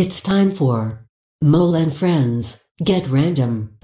It's time for Mole N' Friends Get Random.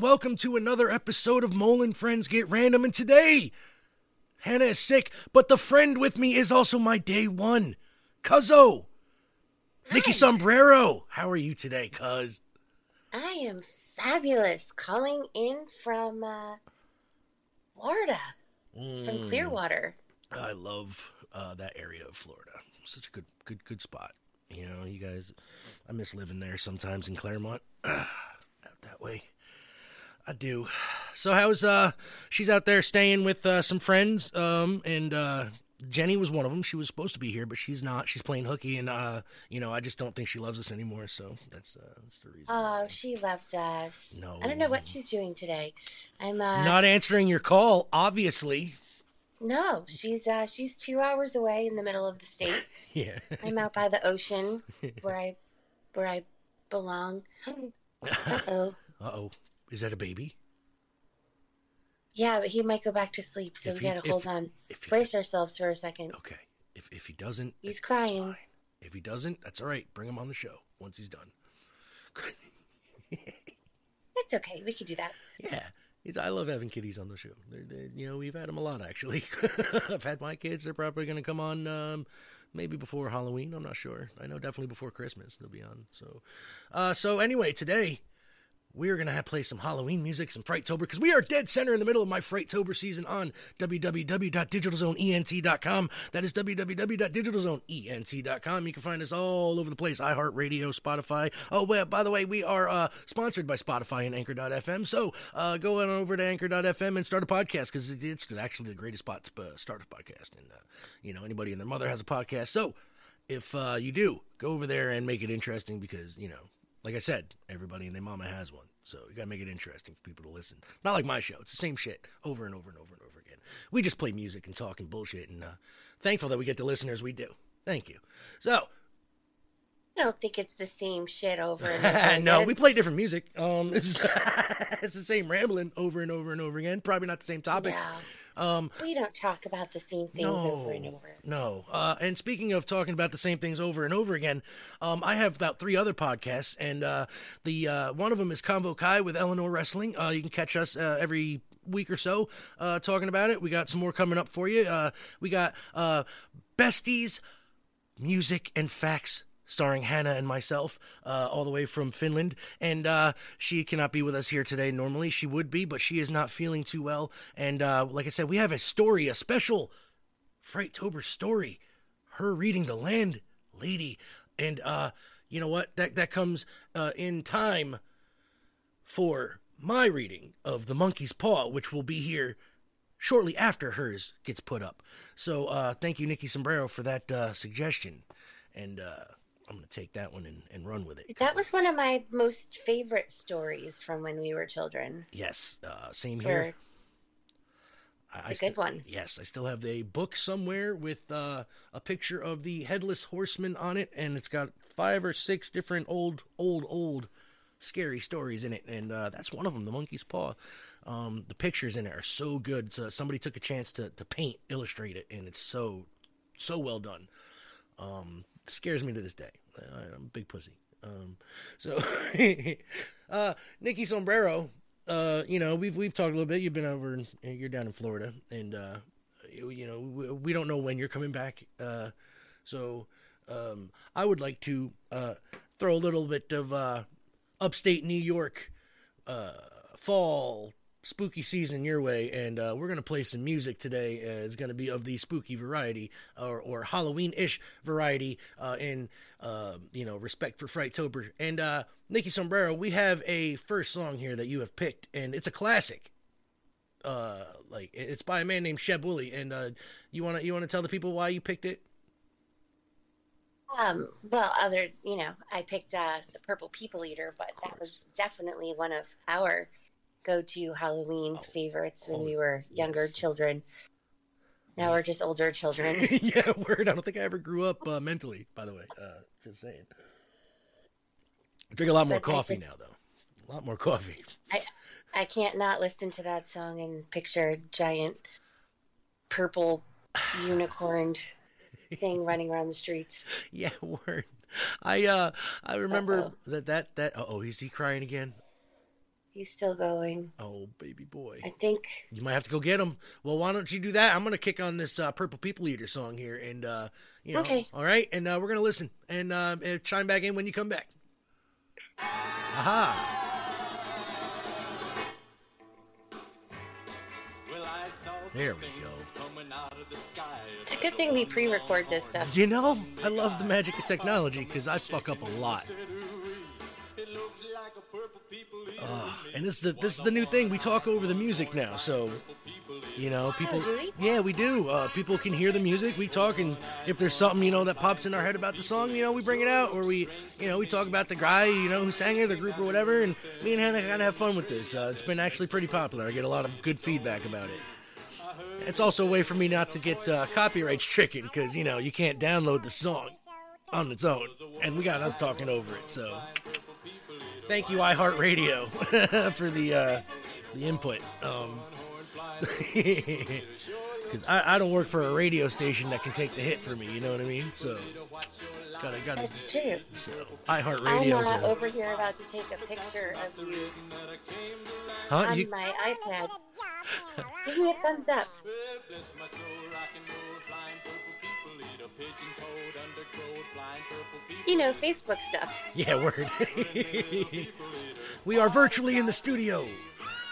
Welcome to another episode of Mole N' Friends Get Random, and today, Hannah is sick, but the friend with me is also my day one, Cuzzo. Hi. Nicki Sombrero, how are you today, Cuz? I am fabulous, calling in from Florida, from Clearwater. I love that area of Florida. Such a good spot. You know, you guys, I miss living there sometimes in Claremont, out that way. I do. So how's she's out there staying with some friends, and Jenny was one of them. She was supposed to be here, but she's not. She's playing hooky, and you know, I just don't think she loves us anymore. So that's the reason. Oh, she loves us. No, I don't know what she's doing today. I'm not answering your call, obviously. No, she's 2 hours away in the middle of the state. Yeah, I'm out by the ocean where I belong. Uh oh. Is that a baby? Yeah, but he might go back to sleep, so we gotta hold on. Brace ourselves for a second. Okay. If he doesn't, he's crying. Fine. If he doesn't, that's all right. Bring him on the show once he's done. That's okay. We can do that. Yeah. I love having kitties on the show. You know, we've had them a lot, actually. I've had my kids. They're probably going to come on maybe before Halloween. I'm not sure. I know definitely before Christmas they'll be on. So anyway, today, we're going to play some Halloween music, some Frighttober, because we are dead center in the middle of my Frighttober season on www.digitalzoneent.com. That is www.digitalzoneent.com. You can find us all over the place, iHeartRadio, Spotify. Oh, well, by the way, we are sponsored by Spotify and Anchor.fm, so go on over to Anchor.fm and start a podcast, because it's actually the greatest spot to start a podcast. And, you know, anybody and their mother has a podcast. So if you do, go over there and make it interesting, because, you know, like I said, everybody and their mama has one, so you gotta make it interesting for people to listen. Not like my show; it's the same shit over and over and over and over again. We just play music and talk and bullshit, and thankful that we get the listeners we do. Thank you. So, I don't think it's the same shit over and over again. No, we play different music. It's it's the same rambling over and over and over again. Probably not the same topic. Yeah. We don't talk about the same things over and over. No. And speaking of talking about the same things over and over again, I have about 3 other podcasts, and the one of them is Convo Kai with Eleanor Wrestling. You can catch us every week or so talking about it. We got some more coming up for you. We got Besties, Music and Facts, starring Hannah and myself, all the way from Finland. And she cannot be with us here today. Normally she would be, but she is not feeling too well. And like I said, we have a special Frighttober story, her reading The Land Lady. And you know what? That comes in time for my reading of The Monkey's Paw, which will be here shortly after hers gets put up. So thank you, Nicki Sombrero, for that suggestion. And I'm going to take that one and run with it. That was one of my most favorite stories from when we were children. Yes, same here. Good one. Yes, I still have a book somewhere with a picture of the Headless Horseman on it, and it's got 5 or 6 different old scary stories in it, and that's one of them, The Monkey's Paw. The pictures in it are so good. So somebody took a chance to illustrate it, and it's so well done. Scares me to this day. I'm a big pussy. Nicki Sombrero, you know, we've talked a little bit. You've been over, you're down in Florida, and you know, we don't know when you're coming back. So I would like to throw a little bit of upstate New York fall spooky season your way, and we're going to play some music today. It's going to be of the spooky variety, or Halloween-ish variety, in respect for Frighttober. And Nicki Sombrero, we have a first song here that you have picked, and it's a classic. It's by a man named Sheb Wooley, and you want to tell the people why you picked it? I picked the Purple People Eater, but that was definitely one of our go-to Halloween favorites when we were younger children. Now we're just older children. Yeah, word. I don't think I ever grew up mentally, by the way. Just saying. I drink a lot more coffee now, though. A lot more coffee. I can't not listen to that song and picture a giant purple unicorned thing running around the streets. Yeah, word. I remember that. Uh-oh, is he crying again? He's still going. Oh, baby boy. I think you might have to go get him. Well, why don't you do that? I'm going to kick on this Purple People Eater song here. And, okay. All right. And we're going to listen and chime back in when you come back. Aha. There we go. It's a good thing we pre-record this stuff. You know, I love the magic of technology because I fuck up a lot. And this is the new thing. We talk over the music now, so people. Yeah, we do. People can hear the music. We talk, and if there's something that pops in our head about the song, we bring it out, or we we talk about the guy who sang it, the group, or whatever. And me and Hannah kind of have fun with this. It's been actually pretty popular. I get a lot of good feedback about it. It's also a way for me not to get copyright stricken because you can't download the song on its own, and we got us talking over it. So. Thank you, iHeartRadio, for the input. Because I don't work for a radio station that can take the hit for me. You know what I mean? So, gotta. That's true. So, iHeartRadio. I'm over here about to take a picture of you on my iPad. Give me a thumbs up. Facebook stuff. Yeah, word. We are virtually in the studio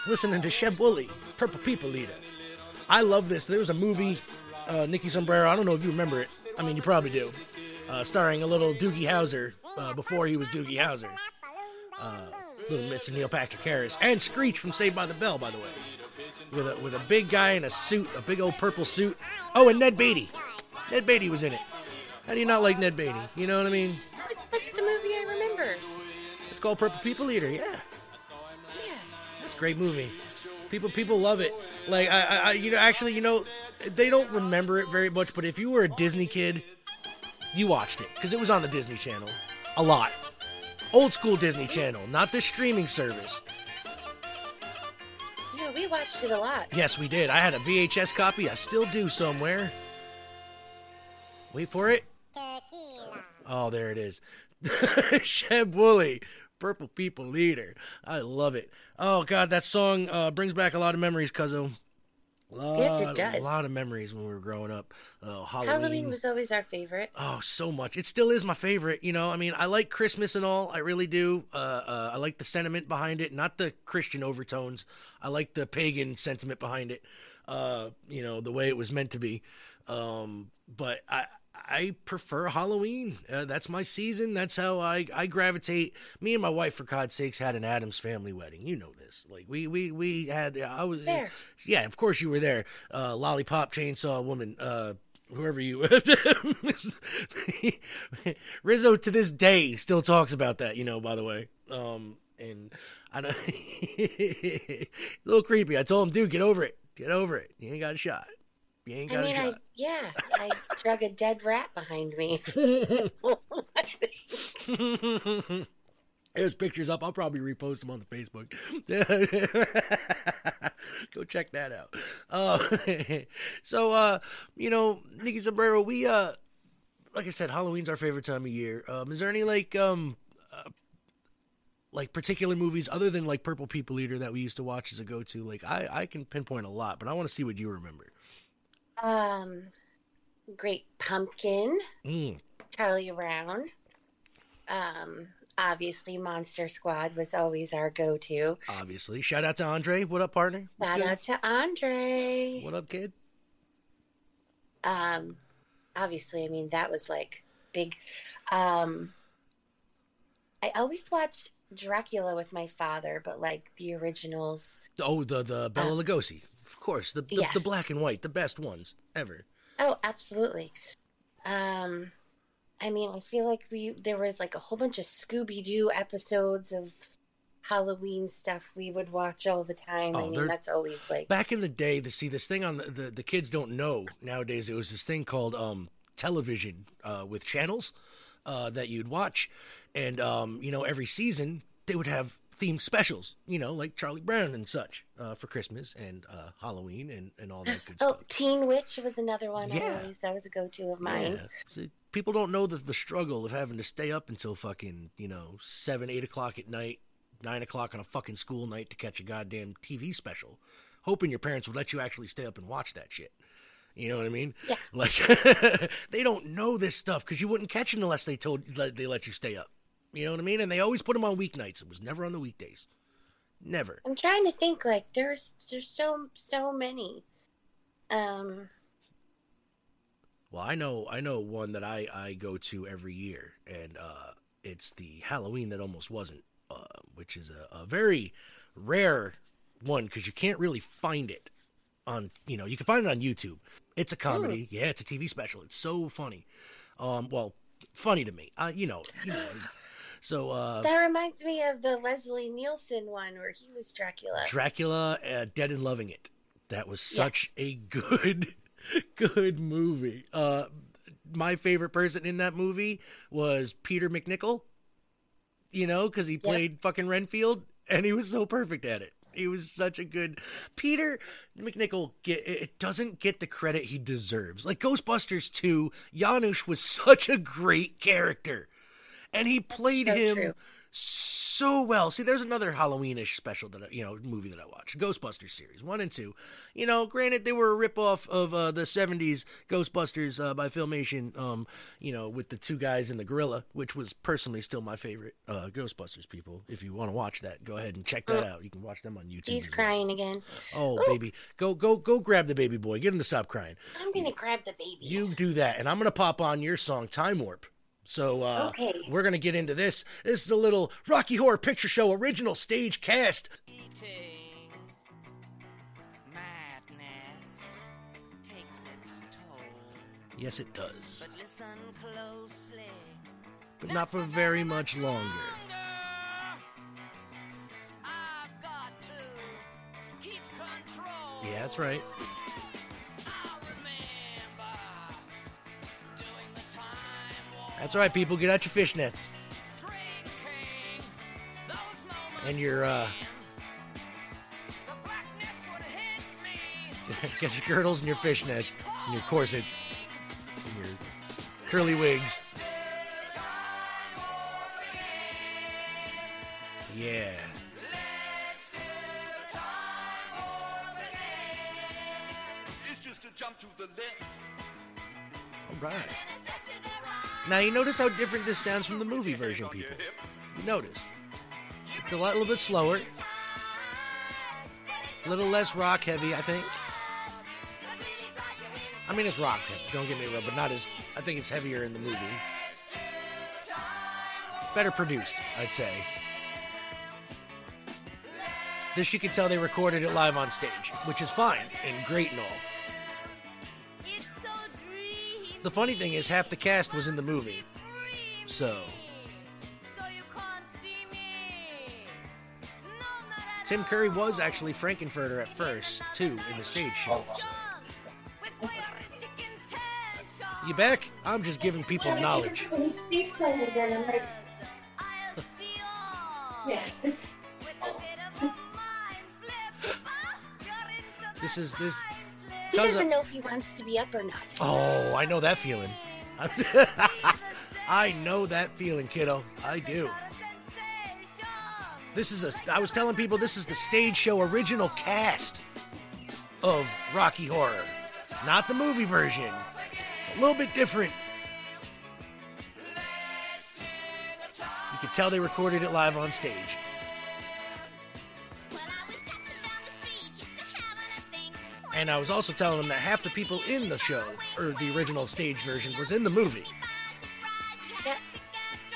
listening to Sheb Wooley, Purple People Eater. I love this. There was a movie, Nicki Sombrero, I don't know if you remember it. I mean, you probably do. Starring a little Doogie Howser, before he was Doogie Howser. Little Mr. Neil Patrick Harris. And Screech from Saved by the Bell, by the way. With a big guy in a suit, a big old purple suit. Oh, and Ned Beatty. Ned Beatty was in it. How do you not like Ned Beatty? You know what I mean? That's the movie I remember. It's called Purple People Eater, yeah. Yeah. That's a great movie. People love it. Like, I they don't remember it very much, but if you were a Disney kid, you watched it. Because it was on the Disney Channel. A lot. Old school Disney Channel, not the streaming service. Yeah, we watched it a lot. Yes, we did. I had a VHS copy. I still do somewhere. Wait for it. Tequila. Oh, there it is. Sheb Wooley, Purple People Eater. I love it. Oh, God, that song brings back a lot of memories, cuzzo. Yes, it does. A lot of memories when we were growing up. Halloween was always our favorite. Oh, so much. It still is my favorite. I mean, I like Christmas and all. I really do. I like the sentiment behind it, not the Christian overtones. I like the pagan sentiment behind it, the way it was meant to be. But I prefer Halloween. That's my season. That's how I gravitate. Me and my wife, for God's sakes, had an Addams Family wedding. You know this. Like we had. I was there. Yeah, of course you were there. Lollipop Chainsaw Woman. Whoever you. Rizzo to this day still talks about that. By the way. And I don't. A little creepy. I told him, dude, get over it. Get over it. You ain't got a shot. I drug a dead rat behind me. There's pictures up. I'll probably repost them on the Facebook. Go check that out. So, Nicki Sombrero, we, like I said, Halloween's our favorite time of year. Is there any, particular movies other than, Purple People Eater that we used to watch as a go-to? I can pinpoint a lot, but I want to see what you remember. Great Pumpkin, Charlie Brown, Obviously, Monster Squad was always our go-to. Obviously. Shout out to Andre. What up, partner? Shout out to Andre. What up, kid? Obviously, I mean, that was like big. I always watched Dracula with my father, but like the originals. Oh, the Bela Lugosi. Of course. The black and white, the best ones ever. Oh, absolutely. I mean, I feel like there was like a whole bunch of Scooby-Doo episodes of Halloween stuff we would watch all the time. Oh, I mean, that's always like... Back in the day, this thing on the kids don't know nowadays, it was this thing called television with channels that you'd watch. And, every season, they would have themed specials, like Charlie Brown and such for Christmas and Halloween and all that good stuff. Oh, Teen Witch was another one. Yeah. That was a go-to of mine. Yeah. People don't know the struggle of having to stay up until fucking, 7, 8 o'clock at night, 9 o'clock on a fucking school night to catch a goddamn TV special, hoping your parents would let you actually stay up and watch that shit. You know what I mean? Yeah. Like, they don't know this stuff because you wouldn't catch it unless they let you stay up. You know what I mean? And they always put them on weeknights. It was never on the weekdays. Never. I'm trying to think, like, there's so many. Well, I know one that I go to every year, and it's the Halloween That Almost Wasn't, which is a very rare one because you can't really find it on, you can find it on YouTube. It's a comedy. Ooh. Yeah, it's a TV special. It's so funny. Well, funny to me. You know. So that reminds me of the Leslie Nielsen one where he was Dracula. Dracula, Dead and Loving It. That was such a good movie. My favorite person in that movie was Peter MacNicol, because he played fucking Renfield, and he was so perfect at it. He was such a good Peter MacNicol. It doesn't get the credit he deserves. Like Ghostbusters 2, Janusz was such a great character, and he played him so well. See, there's another Halloweenish special that movie that I watched, Ghostbusters series 1 and 2. Granted, they were a ripoff of the '70s Ghostbusters by Filmation. With the two guys and the gorilla, which was personally still my favorite Ghostbusters. People, if you want to watch that, go ahead and check that out. You can watch them on YouTube. He's crying again. Oh, ooh. Baby, go! Grab the baby boy. Get him to stop crying. I'm gonna grab the baby. You do that, and I'm gonna pop on your song, Time Warp. So we're going to get into this. This is a little Rocky Horror Picture Show original stage cast. Eating madness takes its toll. Yes, it does. But listen closely. But not for very much longer. I've got to keep control. Yeah, that's right. That's right, people. Get out your fishnets and your get your girdles and your fishnets and your corsets and your curly wigs. Yeah. It's just a jump to the left. All right. Now, you notice how different this sounds from the movie version, people. You notice. It's a little bit slower. A little less rock heavy, I think. I mean, it's rock heavy, don't get me wrong, but not as... I think it's heavier in the movie. Better produced, I'd say. This, you can tell they recorded it live on stage, which is fine and great and all. The funny thing is, half the cast was in the movie, so. Tim Curry was actually Frank-N-Furter at first, too, in the stage show. So. You back? I'm just giving people knowledge. This. He doesn't know if he wants to be up or not. Oh, I know that feeling. I know that feeling, kiddo. I do. I was telling people this is the stage show original cast of Rocky Horror. Not the movie version. It's a little bit different. You could tell they recorded it live on stage. And I was also telling them that half the people in the show, or the original stage version, was in the movie. Yeah.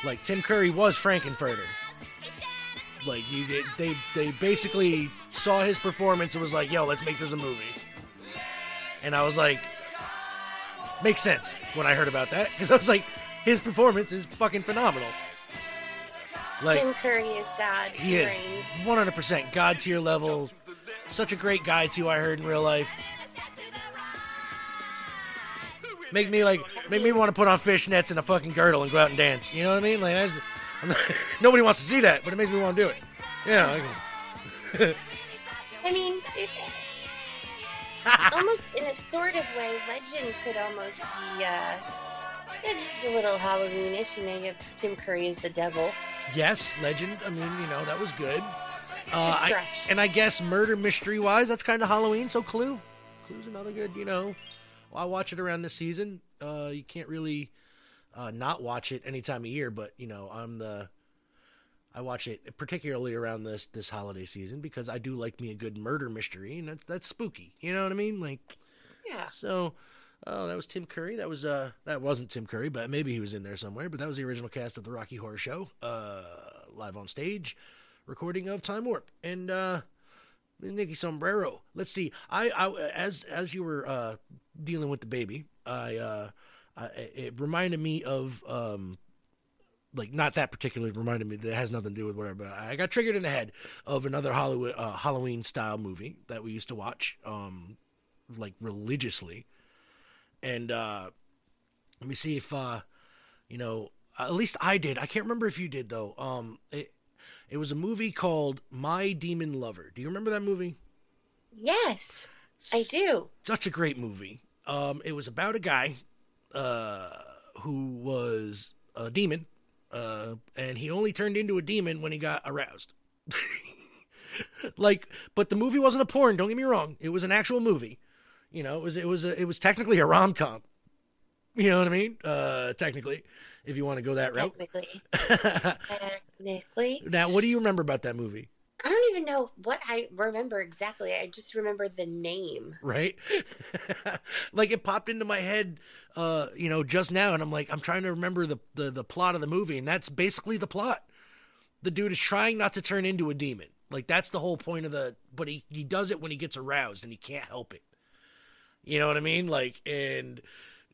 Like, Tim Curry was Frank-N-Furter. Like, they basically saw his performance and was like, yo, let's make this a movie. And I was like, makes sense when I heard about that. Because I was like, his performance is fucking phenomenal. Like, Tim Curry is God. He is 100% God tier level. Such a great guy, too, I heard in real life. Make me want to put on fishnets and a fucking girdle and go out and dance. You know what I mean? Like, nobody wants to see that, but it makes me want to do it. Yeah. Like, I mean, it, almost in a sort of way, legend could almost be, it's a little Halloween-ish. You know, you have Tim Curry as the devil. Yes, legend. I mean, you know, that was good. I guess murder mystery-wise, that's kind of Halloween, so Clue. Clue's another good, you know. Well, I watch it around this season. You can't really not watch it any time of year, but, you know, I watch it particularly around this holiday season because I do like me a good murder mystery, and that's spooky. You know what I mean? Like, yeah. So, that was Tim Curry. That was, that wasn't Tim Curry, but maybe he was in there somewhere, but that was the original cast of the Rocky Horror Show, live on stage. Recording of Time Warp and Nicki Sombrero. Let's see. I as you were dealing with the baby, it reminded me of like not that particularly reminded me. That has nothing to do with whatever. But I got triggered in the head of another Hollywood Halloween style movie that we used to watch like religiously. And let me see if you know. At least I did. I can't remember if you did though. It was a movie called My Demon Lover. Do you remember that movie? Yes, I do. Such a great movie. It was about a guy who was a demon, and he only turned into a demon when he got aroused. Like, but the movie wasn't a porn. Don't get me wrong. It was an actual movie. You know, it was technically a rom-com. You know what I mean? Technically, if you want to go that route. Technically. Now, what do you remember about that movie? I don't even know what I remember exactly. I just remember the name. Right? Like, it popped into my head, you know, just now, and I'm like, I'm trying to remember the plot of the movie, and that's basically the plot. The dude is trying not to turn into a demon. Like, that's the whole point of but he does it when he gets aroused, and he can't help it. You know what I mean? Like, and...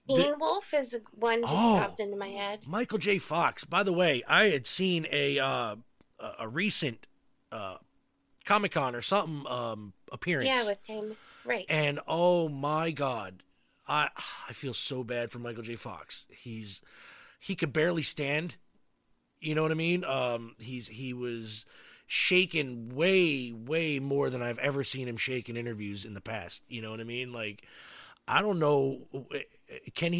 Teen Wolf is the one just popped into my head. Michael J. Fox. By the way, I had seen a recent Comic-Con or something appearance. Yeah, with him. Right. And oh my God, I feel so bad for Michael J. Fox. He could barely stand. You know what I mean? He was shaken way, way more than I've ever seen him shake in interviews in the past. You know what I mean? Like, I don't know. When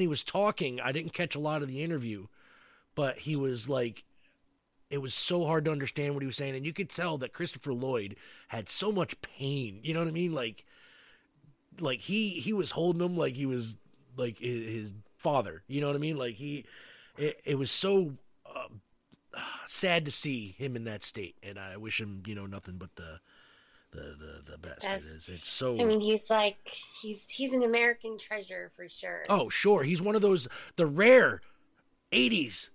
he was talking, I didn't catch a lot of the interview, but he was like, it was so hard to understand what he was saying. And you could tell that Christopher Lloyd had so much pain. You know what I mean? Like he was holding him like he was like his father. You know what I mean? Like it was so sad to see him in that state. And I wish him, you know, nothing but the best. It's so. I mean, he's like he's an American treasure for sure. Oh, sure, he's one of those the rare '80s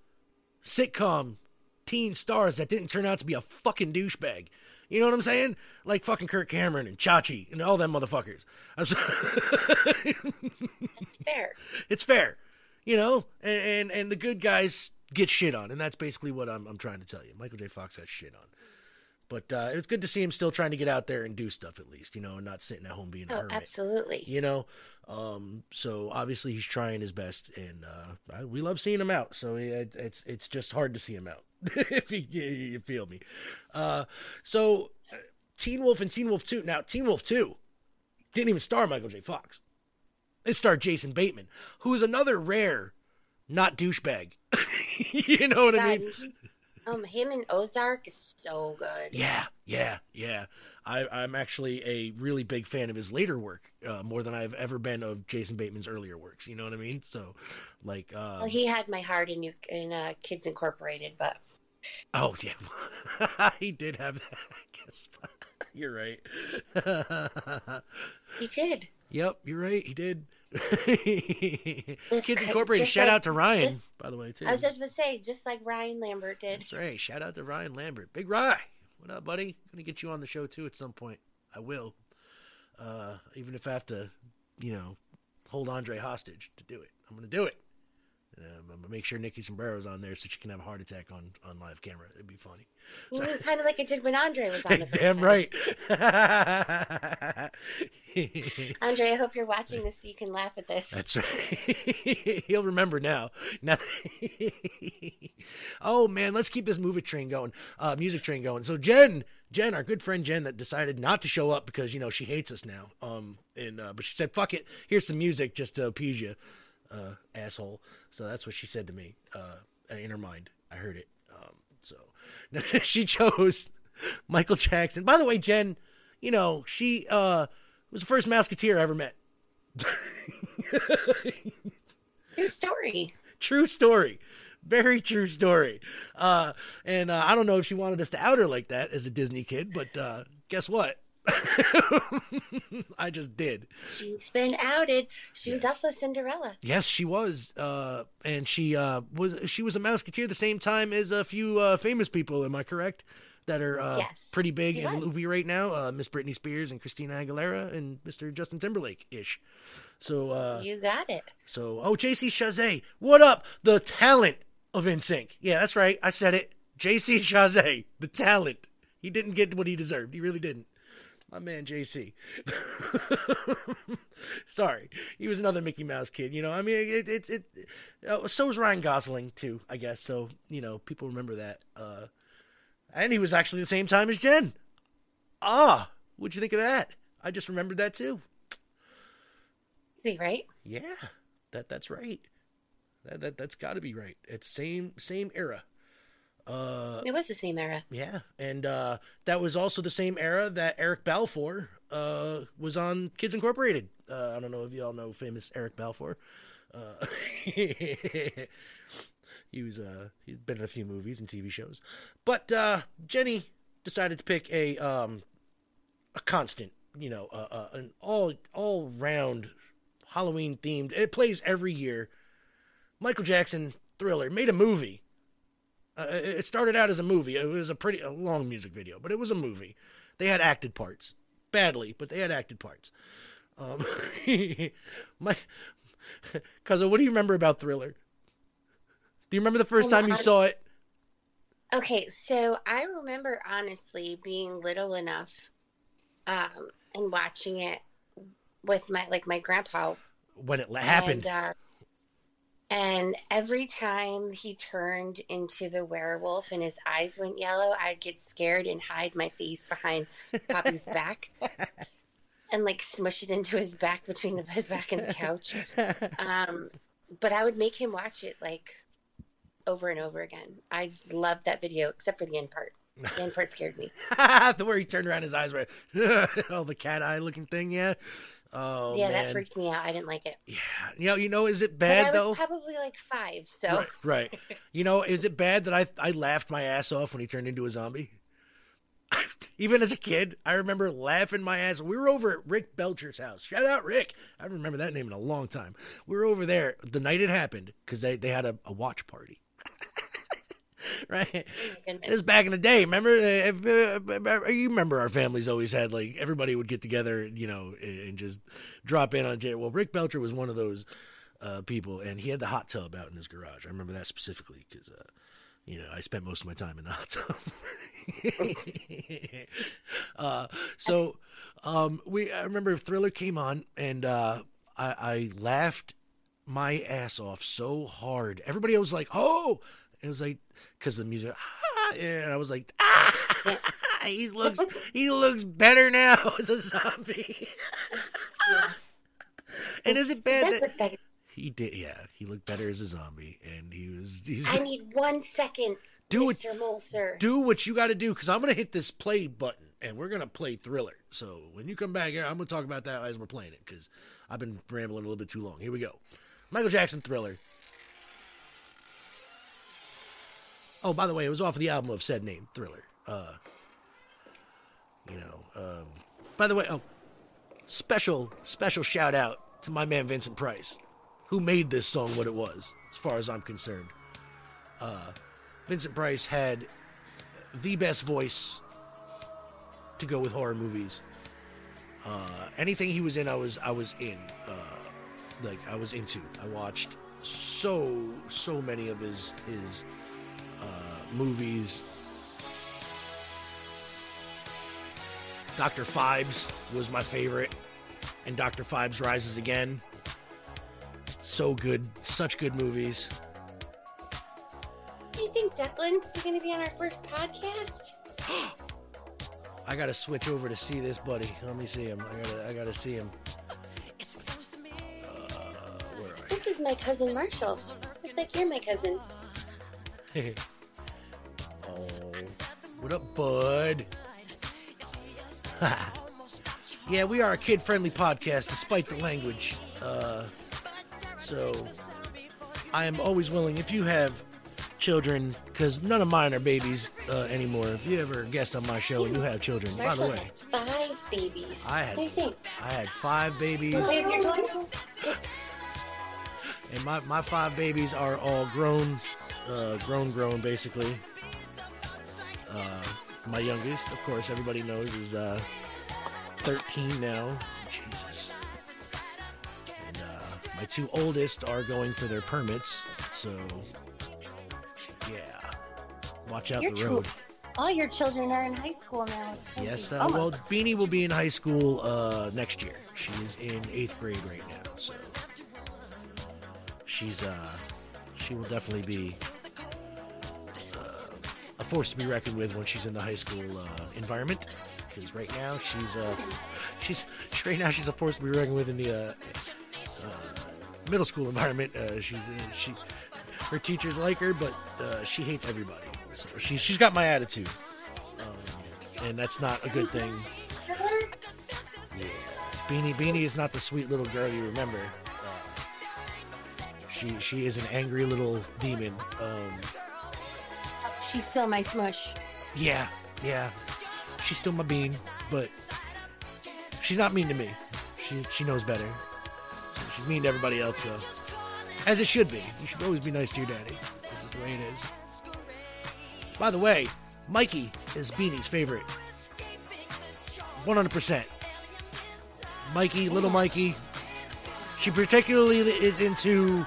sitcom teen stars that didn't turn out to be a fucking douchebag. You know what I'm saying? Like fucking Kirk Cameron and Chachi and all them motherfuckers. That's fair. It's fair, you know. And the good guys get shit on, and that's basically what I'm trying to tell you. Michael J. Fox got shit on. But it was good to see him still trying to get out there and do stuff at least, you know, and not sitting at home being a hermit. Absolutely. You know, so obviously he's trying his best, and we love seeing him out. So it's just hard to see him out, if you feel me. So Teen Wolf and Teen Wolf 2. Now, Teen Wolf 2 didn't even star Michael J. Fox. It starred Jason Bateman, who is another rare not douchebag. You know what I mean? Him and Ozark is so good. Yeah. I'm actually a really big fan of his later work, more than I've ever been of Jason Bateman's earlier works. You know what I mean? So, like, well, he had my heart in Kids Incorporated, but oh yeah, he did have that. I guess you're right. He did. Yep, you're right. He did. Kids Incorporated, shout out to Ryan, by the way, too. I was just going to say, just like Ryan Lambert did. That's right. Shout out to Ryan Lambert. Big Rye. What up, buddy? I'm going to get you on the show, too, at some point. I will. Even if I have to, hold Andre hostage to do it. I'm going to do it. And I'm going to make sure Nicki Sombrero's on there so she can have a heart attack on live camera. It'd be funny. So, kind of like it did when Andre was on the first Damn right. Andre, I hope you're watching this so you can laugh at this. That's right. He'll remember now. Oh, man, let's keep this music train going. So Jen, our good friend Jen that decided not to show up because, she hates us now. But she said, fuck it, here's some music just to appease you. Asshole. So that's what she said to me in her mind. I heard it. So she chose Michael Jackson. By the way, Jen, she was the first Mouseketeer I ever met. True story. Very true story. And I don't know if she wanted us to out her like that as a Disney kid, but guess what? I just did. She's been outed. She was also Cinderella. Yes, she was. And she was a Mouseketeer the same time as a few famous people, am I correct? That are pretty big and loopy right now. Miss Britney Spears and Christina Aguilera and Mr. Justin Timberlake-ish. So you got it. So JC Chazet. What up? The talent of NSYNC. Yeah, that's right. I said it. JC Chazet, the talent. He didn't get what he deserved. He really didn't. My man, JC. Sorry. He was another Mickey Mouse kid. I mean, so was Ryan Gosling, too, I guess. So, people remember that. And he was actually the same time as Jen. What'd you think of that? I just remembered that, too. Is he right? Yeah, that's right. That's got to be right. It's same era. It was the same era. Yeah. And that was also the same era that Eric Balfour was on Kids Incorporated. I don't know if you all know famous Eric Balfour. He's been in a few movies and TV shows. But Jenny decided to pick a constant, an all-round Halloween-themed. It plays every year. Michael Jackson, Thriller, made a movie. It started out as a movie. It was a long music video, but it was a movie. They had acted parts. Badly, but they had acted parts. Cuzzo, what do you remember about Thriller? Do you remember the first time you saw it? Okay, so I remember, honestly, being little enough and watching it with my grandpa. When it happened. And every time he turned into the werewolf and his eyes went yellow, I'd get scared and hide my face behind Poppy's back and smush it into his back between his back and the couch. But I would make him watch it over and over again. I loved that video, except for the end part. The end part scared me. The way he turned around, his eyes were the cat eye looking thing, yeah. Oh, yeah, man. That freaked me out. I didn't like it. Yeah. Is it bad, though? I was probably 5, so. Right. Is it bad that I laughed my ass off when he turned into a zombie? Even as a kid, I remember laughing my ass. We were over at Rick Belcher's house. Shout out, Rick. I haven't remembered that name in a long time. We were over there the night it happened because they had a watch party. Right? Oh, this is back in the day. Remember, you remember our families always had everybody would get together, and just drop in on Jay. Well, Rick Belcher was one of those people, and he had the hot tub out in his garage. I remember that specifically because, I spent most of my time in the hot tub. I remember Thriller came on, and I laughed my ass off so hard. Everybody was like, oh. It was because the music, and I was he looks better now as a zombie. Yeah. And is it bad that he did? Yeah, he looked better as a zombie, and he was. I need 1 second Do what you got to do, because I'm going to hit this play button, and we're going to play Thriller. So when you come back here, I'm going to talk about that as we're playing it, because I've been rambling a little bit too long. Here we go. Michael Jackson, Thriller. Oh, by the way, it was off of the album of said name, Thriller. By the way, special shout out to my man Vincent Price, who made this song what it was, as far as I'm concerned. Vincent Price had the best voice to go with horror movies. Anything he was in, I was in. I was into. I watched so many of his movies. Doctor Fibes was my favorite, and Doctor Fibes Rises Again. So good, such good movies. Do you think Declan is going to be on our first podcast? I gotta switch over to see this, buddy. Let me see him. I gotta see him. Where are you? This is my cousin Marshall. Looks like you're my cousin. Oh, what up, bud? Yeah, we are a kid-friendly podcast, despite the language. So I am always willing, if you have children, because none of mine are babies anymore. If you ever guest on my show and you have children, Marshall, by the way, had 5 babies. I had 5 babies. And my 5 babies are all grown basically. My youngest, of course, everybody knows, is 13 now. Jesus. And my 2 oldest are going for their permits, so yeah, watch out the road. All your children are in high school now. Yes, well, Beanie will be in high school next year. She is in 8th grade right now, so she will definitely be a force to be reckoned with when she's in the high school environment, because right now she's a force to be reckoned with in the middle school environment. Her teachers like her, but she hates everybody. So she's got my attitude, and that's not a good thing. Yeah. Beanie is not the sweet little girl you remember. She is an angry little demon. She's still my smush. Yeah. She's still my bean, but she's not mean to me. She knows better. She's mean to everybody else, though. As it should be. You should always be nice to your daddy. This is the way it is. By the way, Mikey is Beanie's favorite. 100%. Mikey, little Mikey. She particularly is into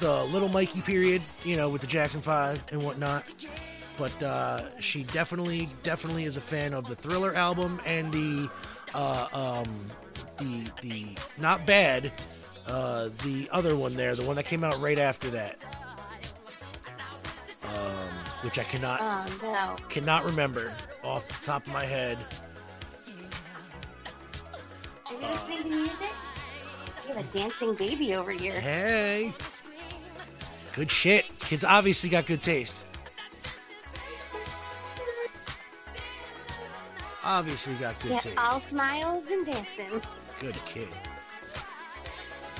the little Mikey period, with the Jackson 5 and whatnot. But she definitely is a fan of the Thriller album and the Not Bad, the other one there, the one that came out right after that, which I cannot remember off the top of my head. Are you listening to music? You have a dancing baby over here. Hey. Good shit. Kids obviously got good taste. Taste. All smiles and dancing. Good kid.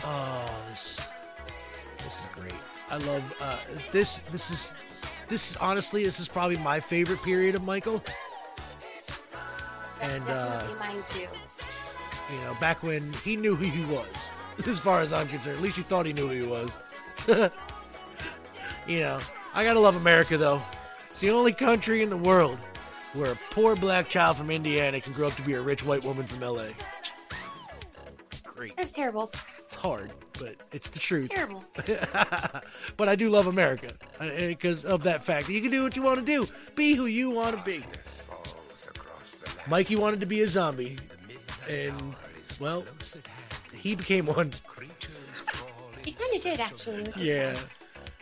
Oh, this is great. I love this is probably my favorite period of Michael. That's definitely mine too. Back when he knew who he was, as far as I'm concerned. At least he thought he knew who he was. I gotta love America, though. It's the only country in the world where a poor black child from Indiana can grow up to be a rich white woman from LA. Great. That's terrible. It's hard, but it's the truth. Terrible. But I do love America because of that fact. You can do what you want to do. Be who you want to be. Mikey wanted to be a zombie, and, well, he became one. He kind of did, actually.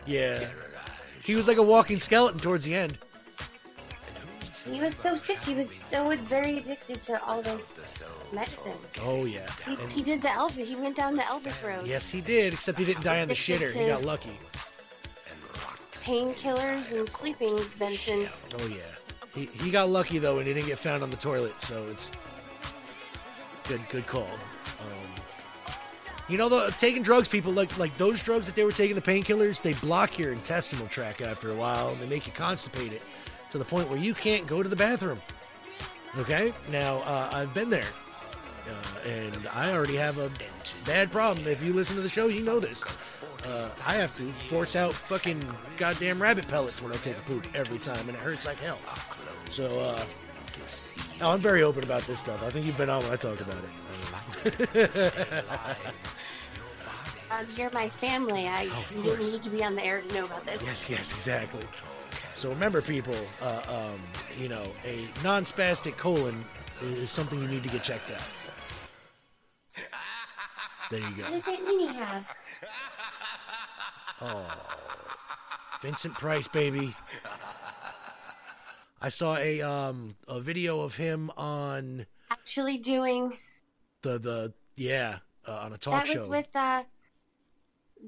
Yeah. He was like a walking skeleton towards the end. He was so sick. He was so very addicted to all those medicine. Oh, yeah. He did the Elvis. He went down the Elvis road. Yes, he did, except he didn't die on the shitter. He got lucky. painkillers and sleeping Benson. Oh, yeah. He got lucky, though, and he didn't get found on the toilet, so it's good call. You know, though, taking drugs, people, like those drugs that they were taking, the painkillers, they block your intestinal tract after a while, and they make you constipated to the point where you can't go to the bathroom. Okay? Now, I've been there, and I already have a bad problem. If you listen to the show, you know this. I have to force out fucking goddamn rabbit pellets when I take a poop every time, and it hurts like hell. So, I'm very open about this stuff. I think you've been on when I talked about it. You're my family. You didn't need to be on the air to know about this. Yes, exactly. So remember, people, a non-spastic colon is something you need to get checked out. There you go. What does that mean you have? Oh, Vincent Price, baby. I saw a video of him on actually doing on a talk show. That was with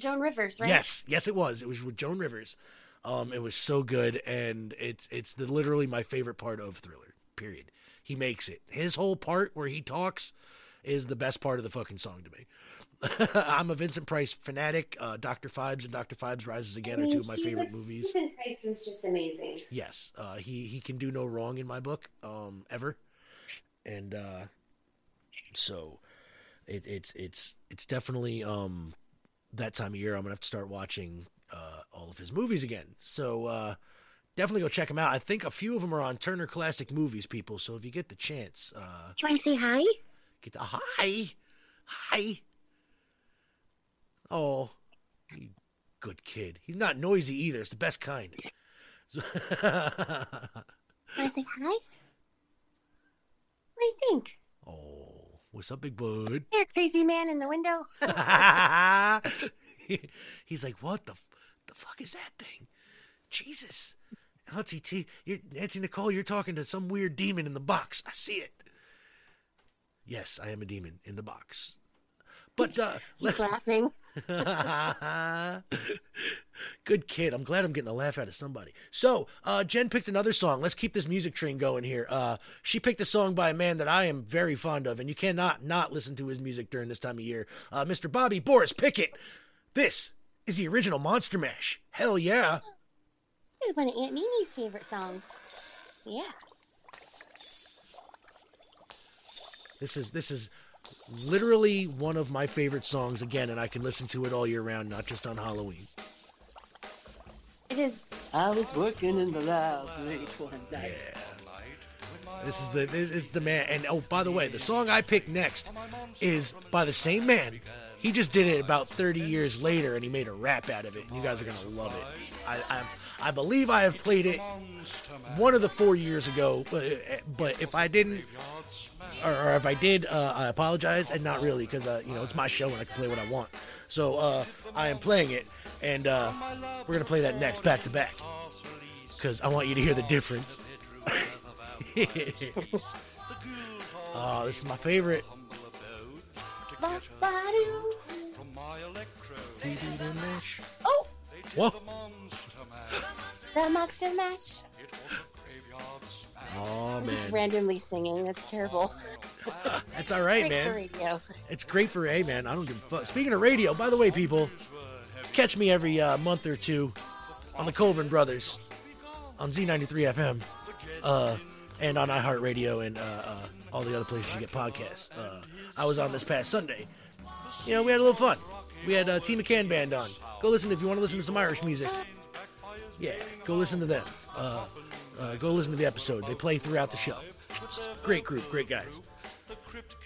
Joan Rivers, right? Yes, it was. It was with Joan Rivers. It was so good, and it's literally my favorite part of Thriller. Period. He makes it. His whole part where he talks is the best part of the fucking song to me. I'm a Vincent Price fanatic. Doctor Fibes and Doctor Fibes Rises Again are two of my favorite movies. Vincent Price is just amazing. Yes, he can do no wrong in my book, ever, and so it's definitely that time of year. I'm gonna have to start watching all of his movies again. So definitely go check him out. I think a few of them are on Turner Classic Movies, people. So if you get the chance, do you want to say hi? Get the hi. Oh, good kid. He's not noisy either. It's the best kind. Want to say hi? What do you think? Oh, what's up, big bud? There, crazy man in the window. He's like, what the fuck is that thing? Jesus. Nancy, Nancy Nicole, you're talking to some weird demon in the box. I see it. Yes, I am a demon in the box. But he's laughing. Good kid. I'm glad I'm getting a laugh out of somebody. So Jen picked another song. Let's keep this music train going here. She picked a song by a man that I am very fond of, and you cannot not listen to his music during this time of year. Mr. Bobby Boris Pickett. This is the original Monster Mash. Hell yeah. This is one of Aunt Nene's favorite songs. Yeah. This is literally one of my favorite songs again, and I can listen to it all year round, not just on Halloween. It is. I was working in the loud late one night. Yeah. This is the man. And oh, by the way, the song I picked next is by the same man. He just did it about 30 years later, and he made a rap out of it. And you guys are gonna love it. I believe I have played it one of the 4 years ago, but if I didn't, or if I did, I apologize, and not really, because it's my show and I can play what I want. So I am playing it, and we're gonna play that next back to back, because I want you to hear the difference. Oh, this is my favorite. Oh. What? The Monster Mash. Oh, man. Just randomly singing. That's terrible. That's all right, man. It's great for radio. It's great for A, man. I don't give a fuck. Speaking of radio, by the way, people, catch me every month or two on the Colvin Brothers on Z93 FM and on iHeartRadio and all the other places you get podcasts. I was on this past Sunday. You know, we had a little fun. We had T. McCann Band on. Go listen if you want to listen to some Irish music. Yeah, go listen to them. Go listen to the episode. They play throughout the show. Great group, great guys.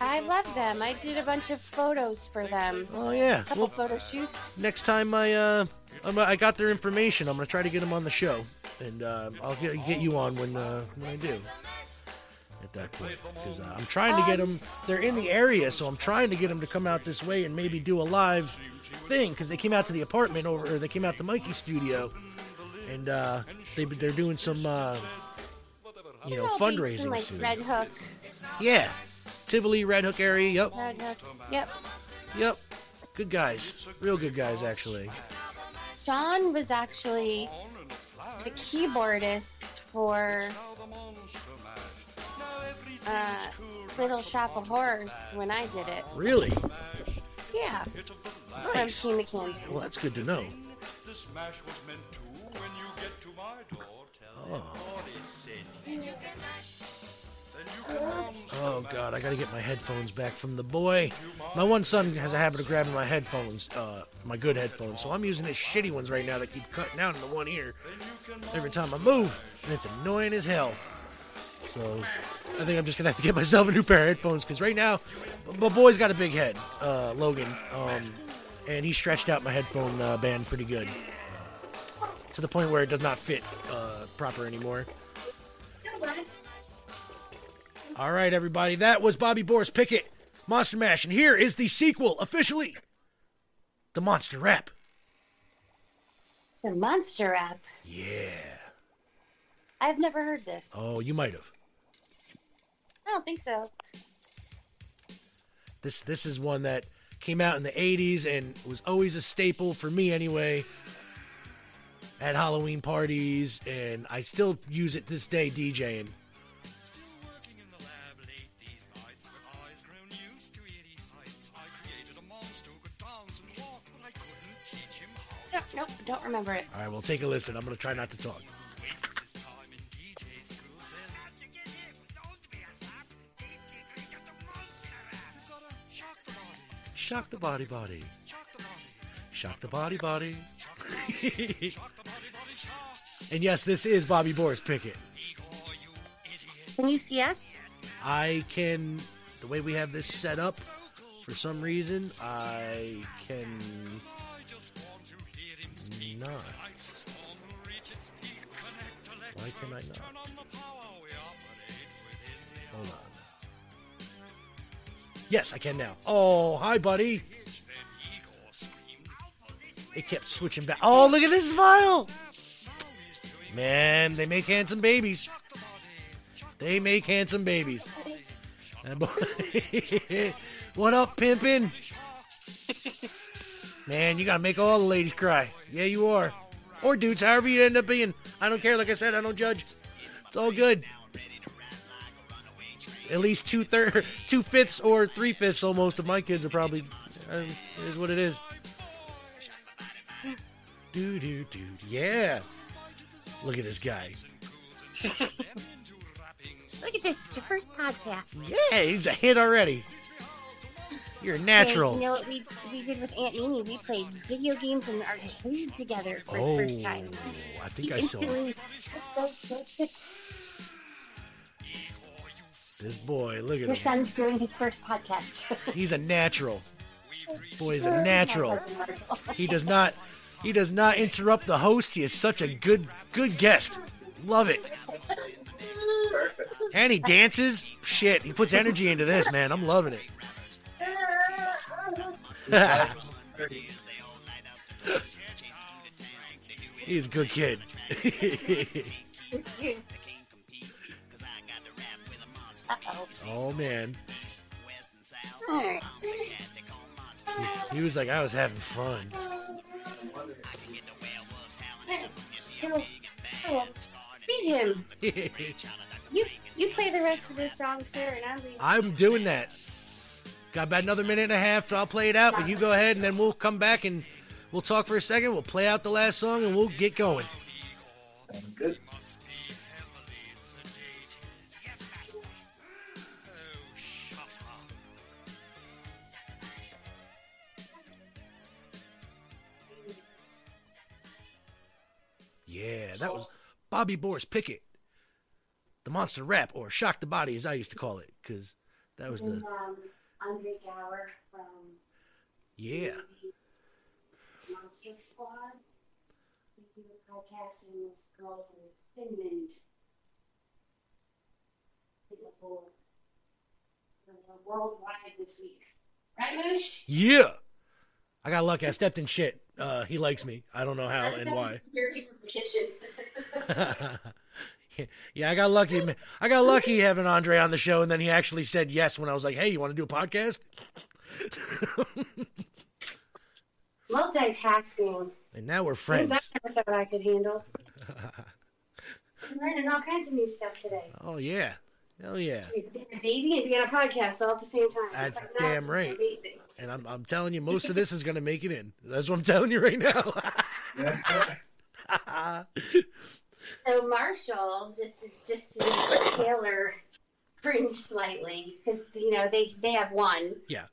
I love them. I did a bunch of photos for them. Oh, yeah. A couple photo shoots. Next time I got their information, I'm going to try to get them on the show. And I'll get you on when I do. At that point, because I'm trying to get them. They're in the area, so I'm trying to get them to come out this way and maybe do a live thing, because they came out to the apartment or they came out to Mikey's studio, and they're doing some fundraising, some, like, Red Hook. Yeah, Tivoli, Red Hook area. Yep. Red Hook. Yep. Good guys, real good guys, actually. Sean was actually the keyboardist for Little Shop of Horrors when I did it. Really? Yeah. Nice. From Teen Candy. Well, that's good to know. Oh. Oh, God, I got to get my headphones back from the boy. My one son has a habit of grabbing my headphones, my good headphones, so I'm using his shitty ones right now that keep cutting out in the one ear every time I move, and it's annoying as hell. So I think I'm just going to have to get myself a new pair of headphones, because right now, my boy's got a big head, Logan, and he stretched out my headphone band pretty good, to the point where it does not fit proper anymore. All right, everybody, that was Bobby Boris Pickett, Monster Mash, and here is the sequel, officially, The Monster Rap. The Monster Rap? Yeah. I've never heard this. Oh, you might have. I don't think so. This is one that came out in the 80s and was always a staple for me anyway at Halloween parties, and I still use it this day DJing. Nope, don't remember it. All right, well, take a listen. I'm going to try not to talk. Shock the body, body. Shock the body, body. And yes, this is Bobby Boris Pickett. Can you see us? I can. The way we have this set up, for some reason, I can. Not. Why can I not? Hold on. Yes, I can now. Oh, hi, buddy. It kept switching back. Oh, look at this smile. Man, they make handsome babies. They make handsome babies. What up, pimpin'? Man, you gotta make all the ladies cry. Yeah, you are. Or dudes, however you end up being. I don't care. Like I said, I don't judge. It's all good. At least two-fifths or three-fifths almost of my kids are probably... is what it is. Dude. Yeah. Look at this guy. Look at this. It's your first podcast. Yeah, he's a hit already. You're natural. And you know what we did with Aunt Nene? We played video games and arcade together for the first time. I think I saw it. This boy, look at him. Your son's doing his first podcast. He's a natural. Boy, he's a natural. He does not interrupt the host. He is such a good guest. Love it. And he dances. Shit, he puts energy into this, man. I'm loving it. He's a good kid. Oh man. He was like, I was having fun. Beat him. You play the rest of this song, sir, and I'm doing that. Got about another minute and a half, so I'll play it out, but you go ahead, and then we'll come back, and we'll talk for a second. We'll play out the last song, and we'll get going. Good. Yeah, that was Bobby Boris Pickett, The Monster Rap, or Shock the Body, as I used to call it, because that was the... Andre Gower from the Monster Squad. He was podcasting this girl from Finland. Worldwide this week, right, Moosh? Yeah, I got lucky. I stepped in shit. He likes me. I don't know how and why. From the kitchen. Yeah, I got lucky. I got lucky having Andre on the show, and then he actually said yes when I was like, hey, you want to do a podcast? Multitasking. And now we're friends. Things I never thought I could handle. I'm learning all kinds of new stuff today. Oh, yeah. Hell yeah. Being a baby and being a podcast all at the same time. That's like, damn right. Amazing. And I'm telling you, most of this is going to make it in. That's what I'm telling you right now. So Marshall, just to Taylor cringed slightly because, you know, they have one. Yeah.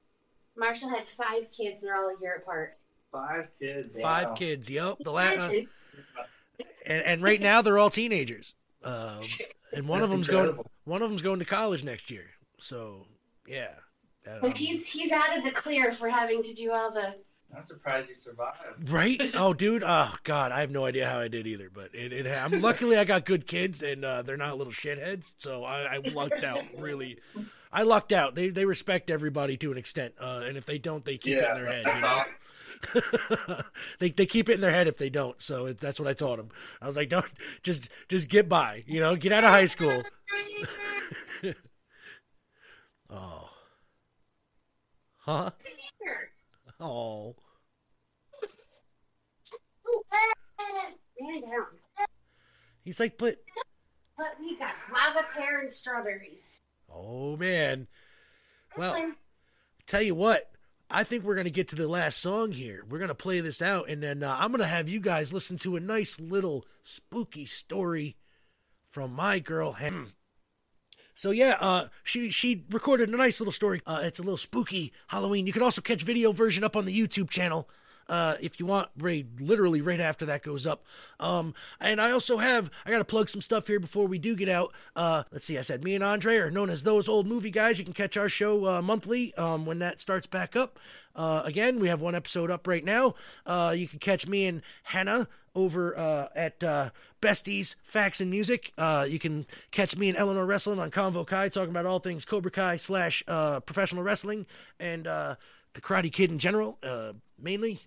Marshall had 5 kids. They're all a year apart. 5 kids. Yeah. 5 kids. Yep. The last. And right now they're all teenagers. And one of them's going to college next year. So yeah. Like he's out of the clear for having to do all the. I'm surprised you survived. Right? Oh, dude. Oh, God. I have no idea how I did either. But it. Luckily, I got good kids, and they're not little shitheads. So I lucked out. Really, I lucked out. They respect everybody to an extent, and if they don't, they keep it in their head. You know? they keep it in their head if they don't. So that's what I taught them. I was like, don't just get by. You know, get out of high school. Oh. Huh? Oh. He's like, but we got guava, pear, and strawberries. Oh man! Well, I tell you what, I think we're gonna get to the last song here. We're gonna play this out, and then I'm gonna have you guys listen to a nice little spooky story from my girl Hannah. So yeah, she recorded a nice little story. It's a little spooky Halloween. You can also catch video version up on the YouTube channel if you want, right after that goes up. And I also I got to plug some stuff here before we do get out. Let's see, I said me and Andre are known as Those Old Movie Guys. You can catch our show monthly when that starts back up. Again, we have one episode up right now. You can catch me and Hannah over at Besties Facts and Music. You can catch me and Eleanor Wrestling on Convo Kai, talking about all things Cobra Kai / professional wrestling and the Karate Kid in general, mainly.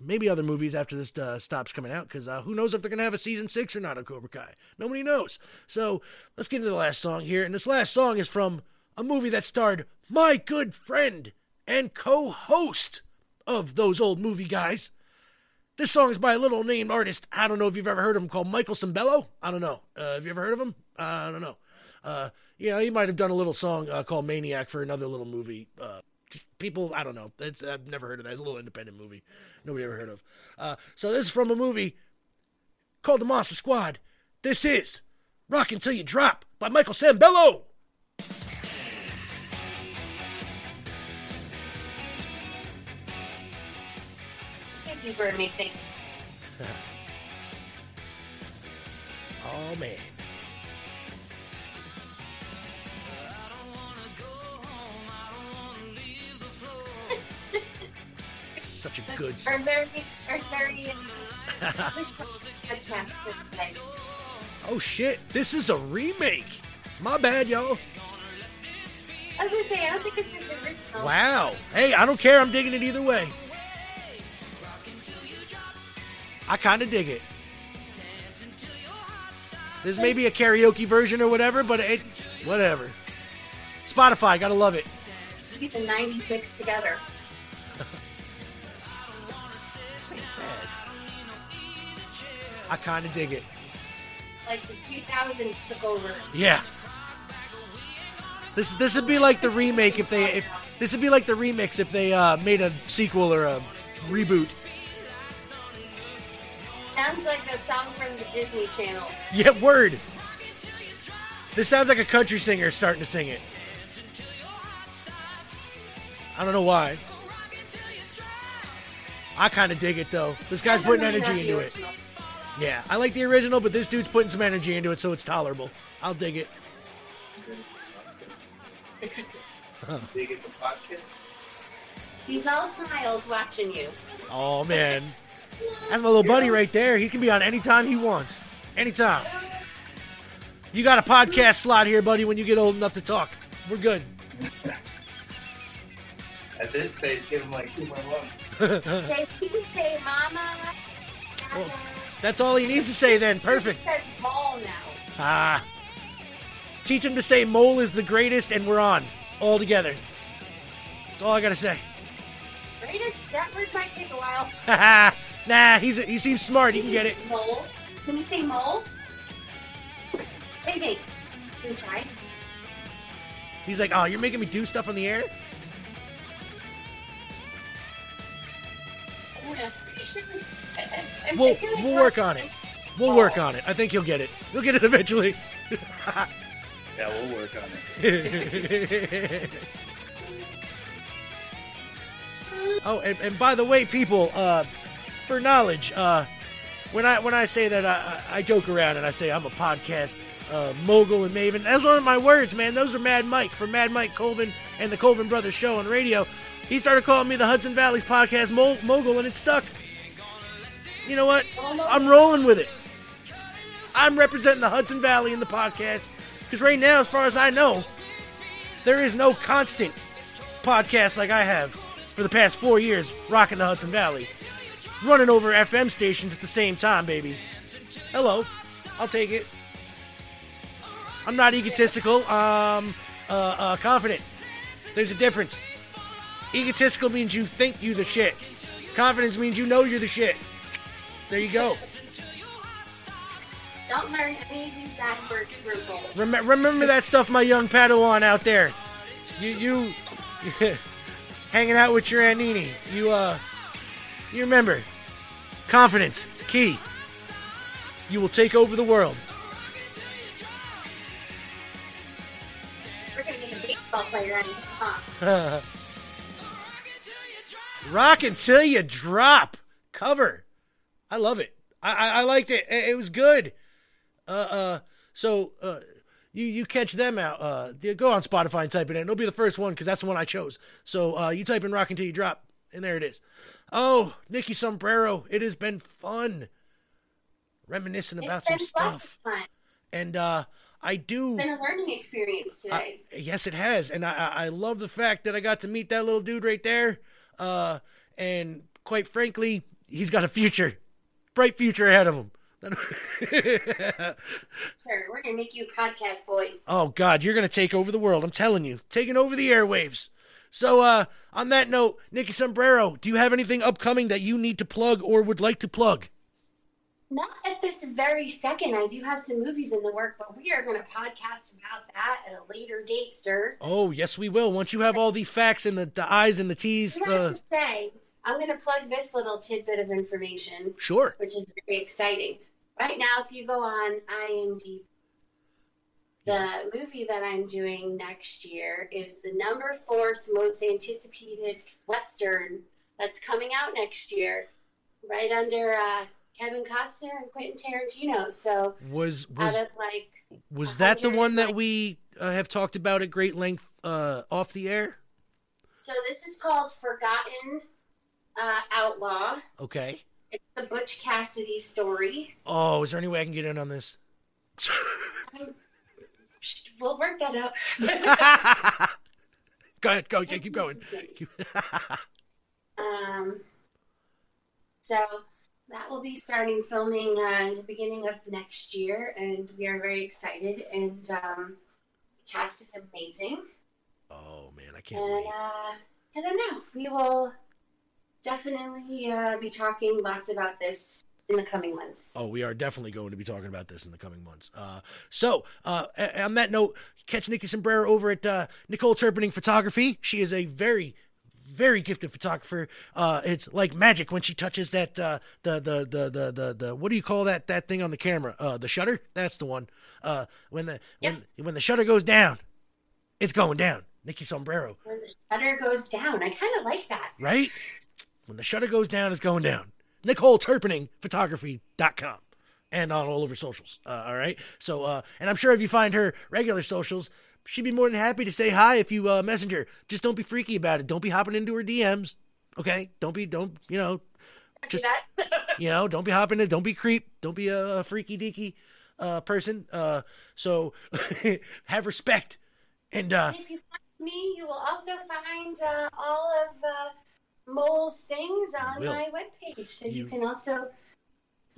Maybe other movies after this stops coming out, because who knows if they're going to have a season 6 or not of Cobra Kai. Nobody knows. So let's get into the last song here. And this last song is from a movie that starred my good friend and co-host of Those Old Movie Guys. This song is by a little named artist. I don't know if you've ever heard of him, called Michael Cimbello. I don't know. Have you ever heard of him? I don't know. He might have done a little song called Maniac for another little movie. Just people, I don't know. I've never heard of that. It's a little independent movie nobody ever heard of. So this is from a movie called The Monster Squad. This is Rock Until You Drop by Michael Cimbello. These were amazing. Oh, man. I don't want to go home. I don't want to leave the floor. Such a good song. Oh, shit. This is a remake. My bad, y'all. I was going to say, I don't think this is the original. Wow. Hey, I don't care. I'm digging it either way. I kind of dig it. This may be a karaoke version or whatever, but whatever. Spotify, gotta love it. He's in 96 together. This ain't bad. I kind of dig it. Like the 2000s took over. Yeah. This would be like the remake if they made a sequel or a reboot. Sounds like a song from the Disney Channel. Yeah, word. This sounds like a country singer starting to sing it. I don't know why. I kind of dig it, though. This guy's putting energy into it. Yeah, I like the original, but this dude's putting some energy into it, so it's tolerable. I'll dig it. Dig it for podcast? He's all smiles watching you. Oh, man. That's my little buddy right there. He can be on anytime he wants. Anytime. You got a podcast slot here, buddy, when you get old enough to talk. We're good. At this pace, give him like 2 more months. He can say mama. Well, that's all he needs to say then. Perfect. He says mole now. Ah. Teach him to say mole is the greatest and we're on. All together. That's all I got to say. Greatest? That word might take a while. Nah, he seems smart. He can get it. Mole. Can you say mole? Hey, babe. Can you try? He's like, oh, you're making me do stuff on the air? We'll work on it. We'll work on it. I think you'll get it. You'll get it eventually. Yeah, we'll work on it. Oh, and by the way, people, for knowledge, when I say that I joke around and I say I'm a podcast mogul and maven, that's one of my words, man. Those are Mad Mike from Mad Mike Colvin and the Colvin Brothers Show on radio. He started calling me the Hudson Valley's podcast mogul, and it stuck. You know what? I'm rolling with it. I'm representing the Hudson Valley in the podcast because right now, as far as I know, there is no constant podcast like I have for the past 4 years rocking the Hudson Valley. Running over FM stations at the same time, baby. Hello. I'll take it. I'm not egotistical. I'm confident. There's a difference. Egotistical means you think you the shit. Confidence means you know you're the shit. There you go. Don't learn any of these bad words. Remember that stuff, my young Padawan out there. You hanging out with your Aunt Nini. You remember. Confidence, key. You will take over the world. We're gonna be a baseball player on top. Rock Until You Drop cover. I love it. I liked it. It was good. So you catch them out. Go on Spotify and type it in. It'll be the first one because that's the one I chose. So you type in Rock Until You Drop, and there it is. Oh, Nicki Sombrero. It has been fun reminiscing about some stuff. Fun. And I do. It's been a learning experience today. Yes, it has. And I love the fact that I got to meet that little dude right there. And quite frankly, he's got a future. Bright future ahead of him. Sure, we're gonna make you a podcast boy. Oh God, you're gonna take over the world. I'm telling you, taking over the airwaves. So on that note, Nicki Sombrero, do you have anything upcoming that you need to plug or would like to plug? Not at this very second. I do have some movies in the work, but we are going to podcast about that at a later date, sir. Oh, yes, we will. Once you have all the facts and the I's and the T's. I have to say, I'm going to plug this little tidbit of information. Sure. Which is very exciting. Right now, if you go on IMDb, the movie that I'm doing next year is the number 4th most anticipated Western that's coming out next year. Right under... Kevin Costner and Quentin Tarantino. So was that the one that we have talked about at great length off the air? So this is called Forgotten Outlaw. Okay. It's the Butch Cassidy story. Oh, is there any way I can get in on this? We'll work that out. Go ahead. Go. Yeah, keep going. So... that will be starting filming in the beginning of next year, and we are very excited. And the cast is amazing. Oh man, I can't wait! I don't know. We will definitely be talking lots about this in the coming months. Oh, we are definitely going to be talking about this in the coming months. So on that note, catch Nicki Sombrero over at Nicole Turpening Photography. She is a very gifted photographer. It's like magic when she touches that the what do you call that thing on the camera, the shutter? That's the one. When the shutter goes down, it's going down. Nicki Sombrero. When the shutter goes down. I kind of like that. Right? When the shutter goes down, it's going down. Nicole Turpening Photography.com and on all over socials. All right. So and I'm sure if you find her regular socials, she'd be more than happy to say hi if you messenger. Just don't be freaky about it. Don't be hopping into her DMs, okay? Don't be hopping in. Don't be creep. Don't be a freaky deaky person. So have respect. And if you find me, you will also find all of Mole's things on my webpage. So you can also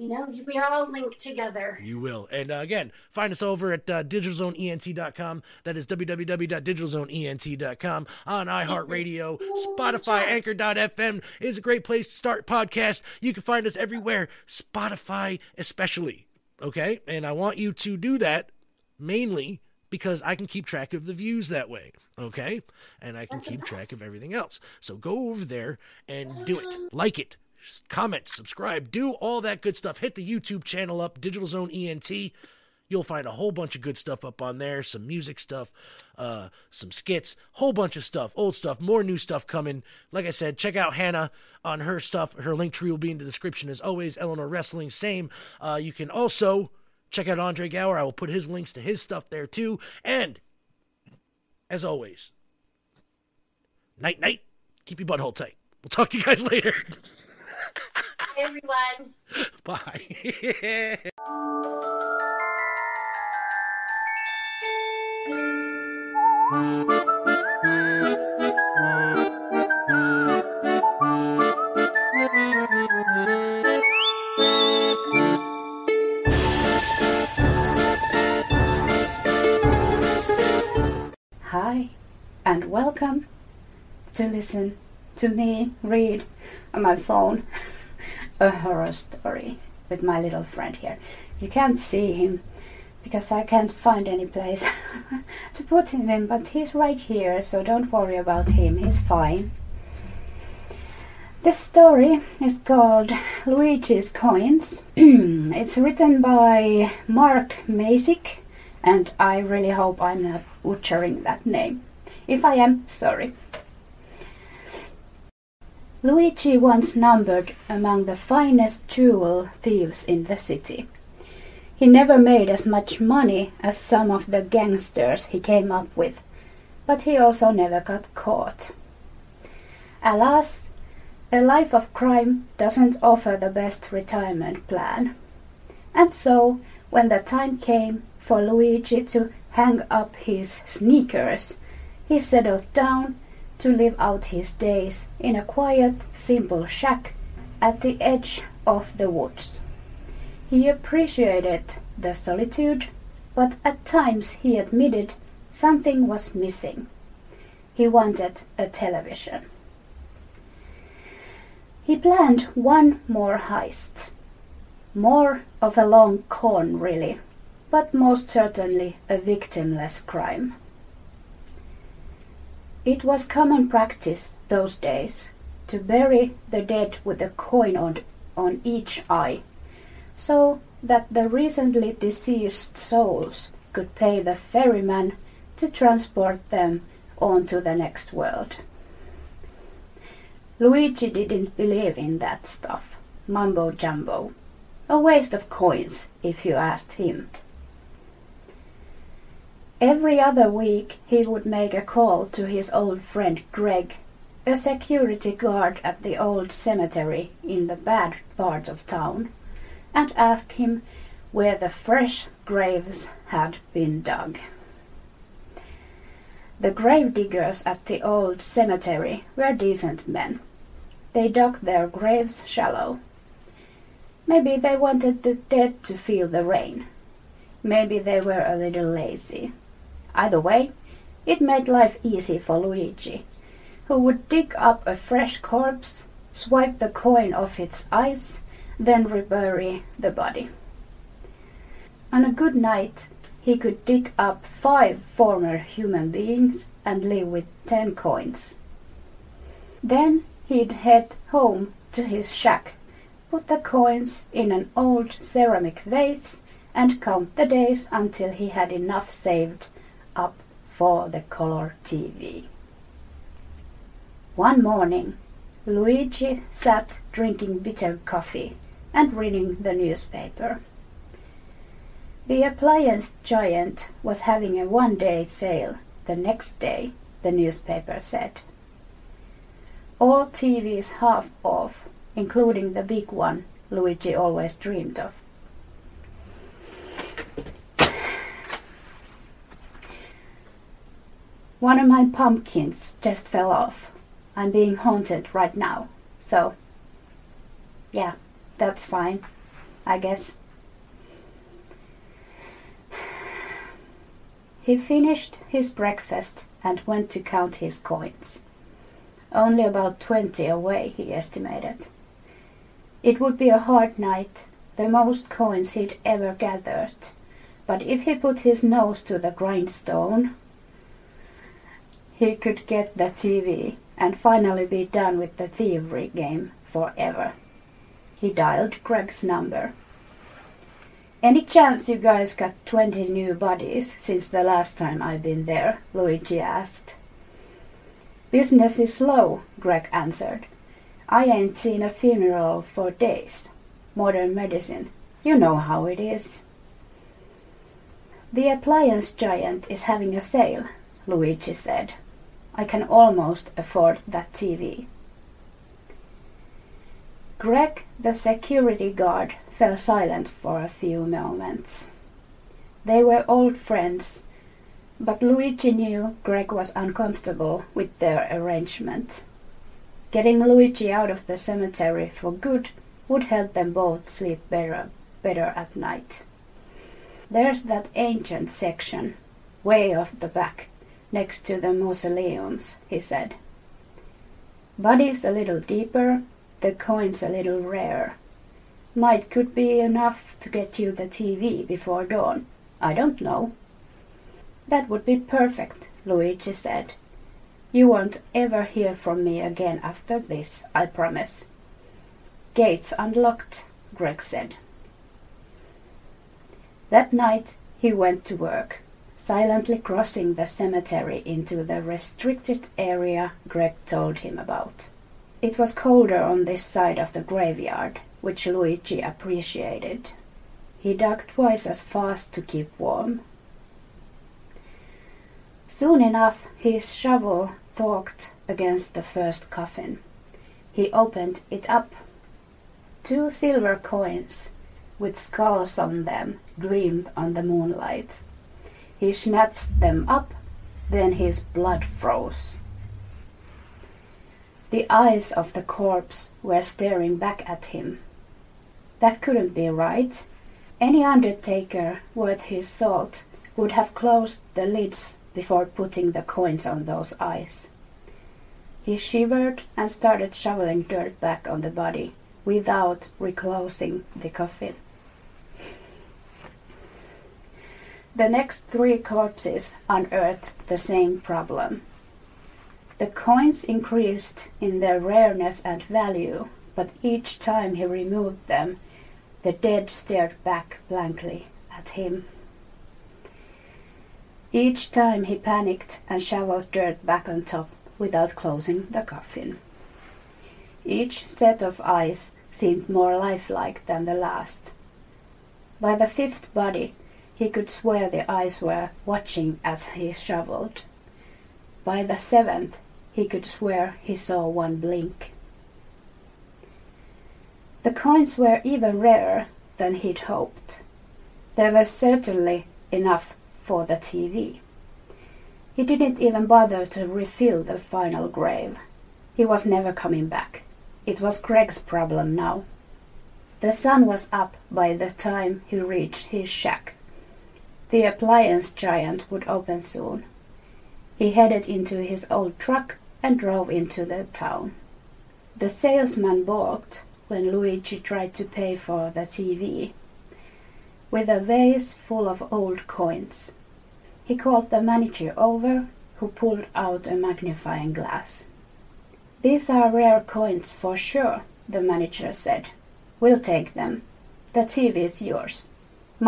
You know, we are all linked together. You will. And again, find us over at digitalzoneent.com. That is www.digitalzoneent.com. On iHeartRadio, Spotify, Anchor.fm is a great place to start podcasts. You can find us everywhere, Spotify especially. Okay? And I want you to do that mainly because I can keep track of the views that way, okay? And I can keep track of everything else. So go over there and do it. Like it. Comment, subscribe, do all that good stuff. Hit the YouTube channel up, Digital Zone ENT. You'll find a whole bunch of good stuff up on there. Some music stuff, some skits, whole bunch of stuff, old stuff, more new stuff coming. Like I said, check out Hannah on her stuff. Her link tree will be in the description as always. Eleanor Wrestling, same. You can also check out Andre Gower. I will put his links to his stuff there too. And as always, night, night. Keep your butthole tight. We'll talk to you guys later. Bye, everyone. Bye. Hi, and welcome to listen to me read on my phone a horror story with my little friend here. You can't see him because I can't find any place to put him in, but he's right here, so don't worry about him, he's fine. This story is called Luigi's Coins. It's written by Mark Masick, and I really hope I'm not butchering that name. If I am, sorry. Luigi once numbered among the finest jewel thieves in the city. He never made as much money as some of the gangsters he came up with, but he also never got caught. Alas, a life of crime doesn't offer the best retirement plan. And so, when the time came for Luigi to hang up his sneakers, he settled down to live out his days in a quiet, simple shack at the edge of the woods. He appreciated the solitude, but at times he admitted something was missing. He wanted a television. He planned one more heist. More of a long con, really, but most certainly a victimless crime. It was common practice those days to bury the dead with a coin on each eye, so that the recently deceased souls could pay the ferryman to transport them on to the next world. Luigi didn't believe in that stuff, mumbo jumbo, a waste of coins if you asked him. Every other week he would make a call to his old friend Greg, a security guard at the old cemetery in the bad part of town, and ask him where the fresh graves had been dug. The gravediggers at the old cemetery were decent men. They dug their graves shallow. Maybe they wanted the dead to feel the rain. Maybe they were a little lazy. Either way, it made life easy for Luigi, who would dig up a fresh corpse, swipe the coin off its eyes, then rebury the body. On a good night, he could dig up 5 former human beings and leave with 10 coins. Then he'd head home to his shack, put the coins in an old ceramic vase, and count the days until he had enough saved up for the color TV. One morning, Luigi sat drinking bitter coffee and reading the newspaper. The appliance giant was having a one-day sale the next day, the newspaper said. All TVs half off, including the big one Luigi always dreamed of. One of my pumpkins just fell off. I'm being haunted right now. So, yeah, that's fine. I guess. He finished his breakfast and went to count his coins. Only about 20 away, he estimated. It would be a hard night, the most coins he'd ever gathered, but if he put his nose to the grindstone, he could get the TV and finally be done with the thievery game forever. He dialed Greg's number. "Any chance you guys got 20 new bodies since the last time I've been there?" Luigi asked. "Business is slow," Greg answered. "I ain't seen a funeral for days. Modern medicine, you know how it is." "The appliance giant is having a sale," Luigi said. "I can almost afford that TV." Greg, the security guard, fell silent for a few moments. They were old friends, but Luigi knew Greg was uncomfortable with their arrangement. Getting Luigi out of the cemetery for good would help them both sleep better at night. "There's that ancient section, way off the back, next to the mausoleums," he said. "Bodies a little deeper, the coins a little rare. Might could be enough to get you the TV before dawn. I don't know." "That would be perfect," Luigi said. "You won't ever hear from me again after this, I promise." "Gates unlocked," Greg said. That night he went to work, silently crossing the cemetery into the restricted area Greg told him about. It was colder on this side of the graveyard, which Luigi appreciated. He dug twice as fast to keep warm. Soon enough, his shovel thwacked against the first coffin. He opened it up. 2 silver coins with skulls on them gleamed on the moonlight. He snatched them up, then his blood froze. The eyes of the corpse were staring back at him. That couldn't be right. Any undertaker worth his salt would have closed the lids before putting the coins on those eyes. He shivered and started shoveling dirt back on the body without reclosing the coffin. The next 3 corpses unearthed the same problem. The coins increased in their rareness and value, but each time he removed them, the dead stared back blankly at him. Each time he panicked and shoveled dirt back on top without closing the coffin. Each set of eyes seemed more lifelike than the last. By the 5th body, he could swear the eyes were watching as he shoveled. By the 7th, he could swear he saw one blink. The coins were even rarer than he'd hoped. There was certainly enough for the TV. He didn't even bother to refill the final grave. He was never coming back. It was Greg's problem now. The sun was up by the time he reached his shack. The appliance giant would open soon. He headed into his old truck and drove into the town. The salesman balked when Luigi tried to pay for the TV with a vase full of old coins. He called the manager over, who pulled out a magnifying glass. "These are rare coins for sure," the manager said. "We'll take them. The TV is yours.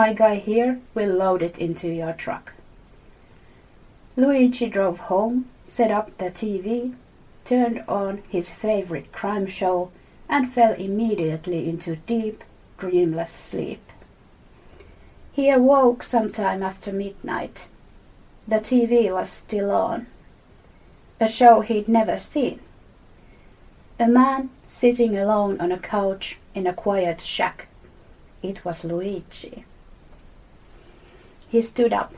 My guy here will load it into your truck." Luigi drove home, set up the TV, turned on his favorite crime show, and fell immediately into deep, dreamless sleep. He awoke sometime after midnight. The TV was still on. A show he'd never seen. A man sitting alone on a couch in a quiet shack. It was Luigi. He stood up.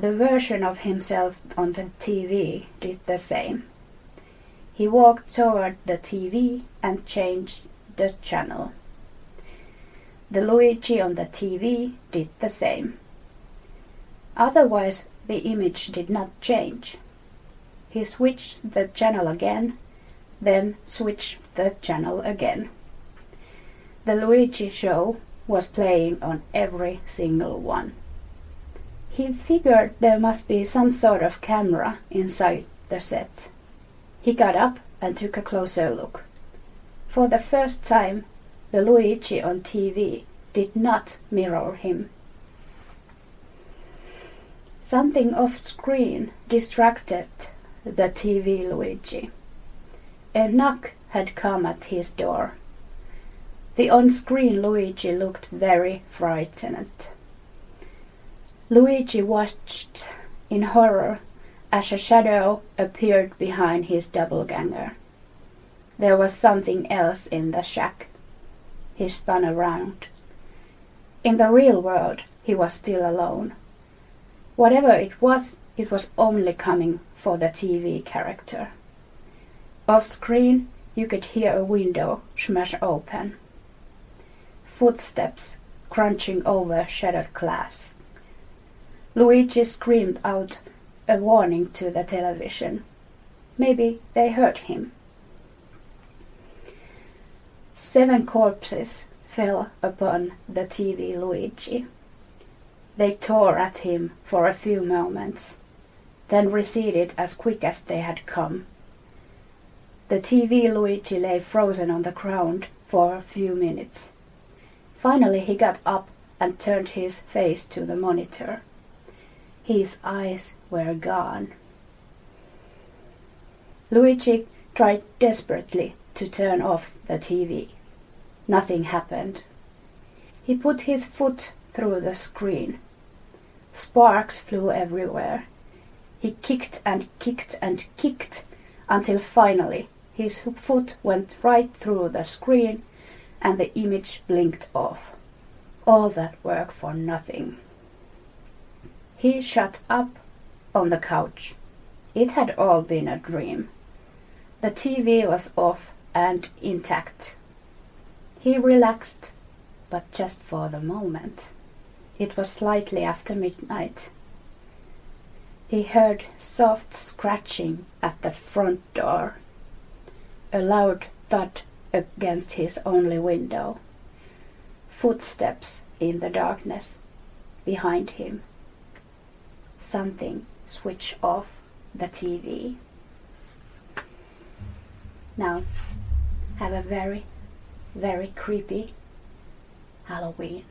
The version of himself on the TV did the same. He walked toward the TV and changed the channel. The Luigi on the TV did the same. Otherwise, the image did not change. He switched the channel again, then switched the channel again. The Luigi show was playing on every single one. He figured there must be some sort of camera inside the set. He got up and took a closer look. For the first time, the Luigi on TV did not mirror him. Something off-screen distracted the TV Luigi. A knock had come at his door. The on-screen Luigi looked very frightened. Luigi watched in horror as a shadow appeared behind his doppelganger. There was something else in the shack. He spun around. In the real world, he was still alone. Whatever it was only coming for the TV character. Off screen, you could hear a window smash open. Footsteps crunching over shattered glass. Luigi screamed out a warning to the television. Maybe they heard him. 7 corpses fell upon the TV Luigi. They tore at him for a few moments, then receded as quick as they had come. The TV Luigi lay frozen on the ground for a few minutes. Finally he got up and turned his face to the monitor. His eyes were gone. Luigi tried desperately to turn off the TV. Nothing happened. He put his foot through the screen. Sparks flew everywhere. He kicked and kicked and kicked until finally his foot went right through the screen and the image blinked off. All that work for nothing. He shut up on the couch. It had all been a dream. The TV was off and intact. He relaxed, but just for the moment. It was slightly after midnight. He heard soft scratching at the front door, a loud thud against his only window, footsteps in the darkness behind him. Something switched off the TV. Now, have a very, very creepy Halloween.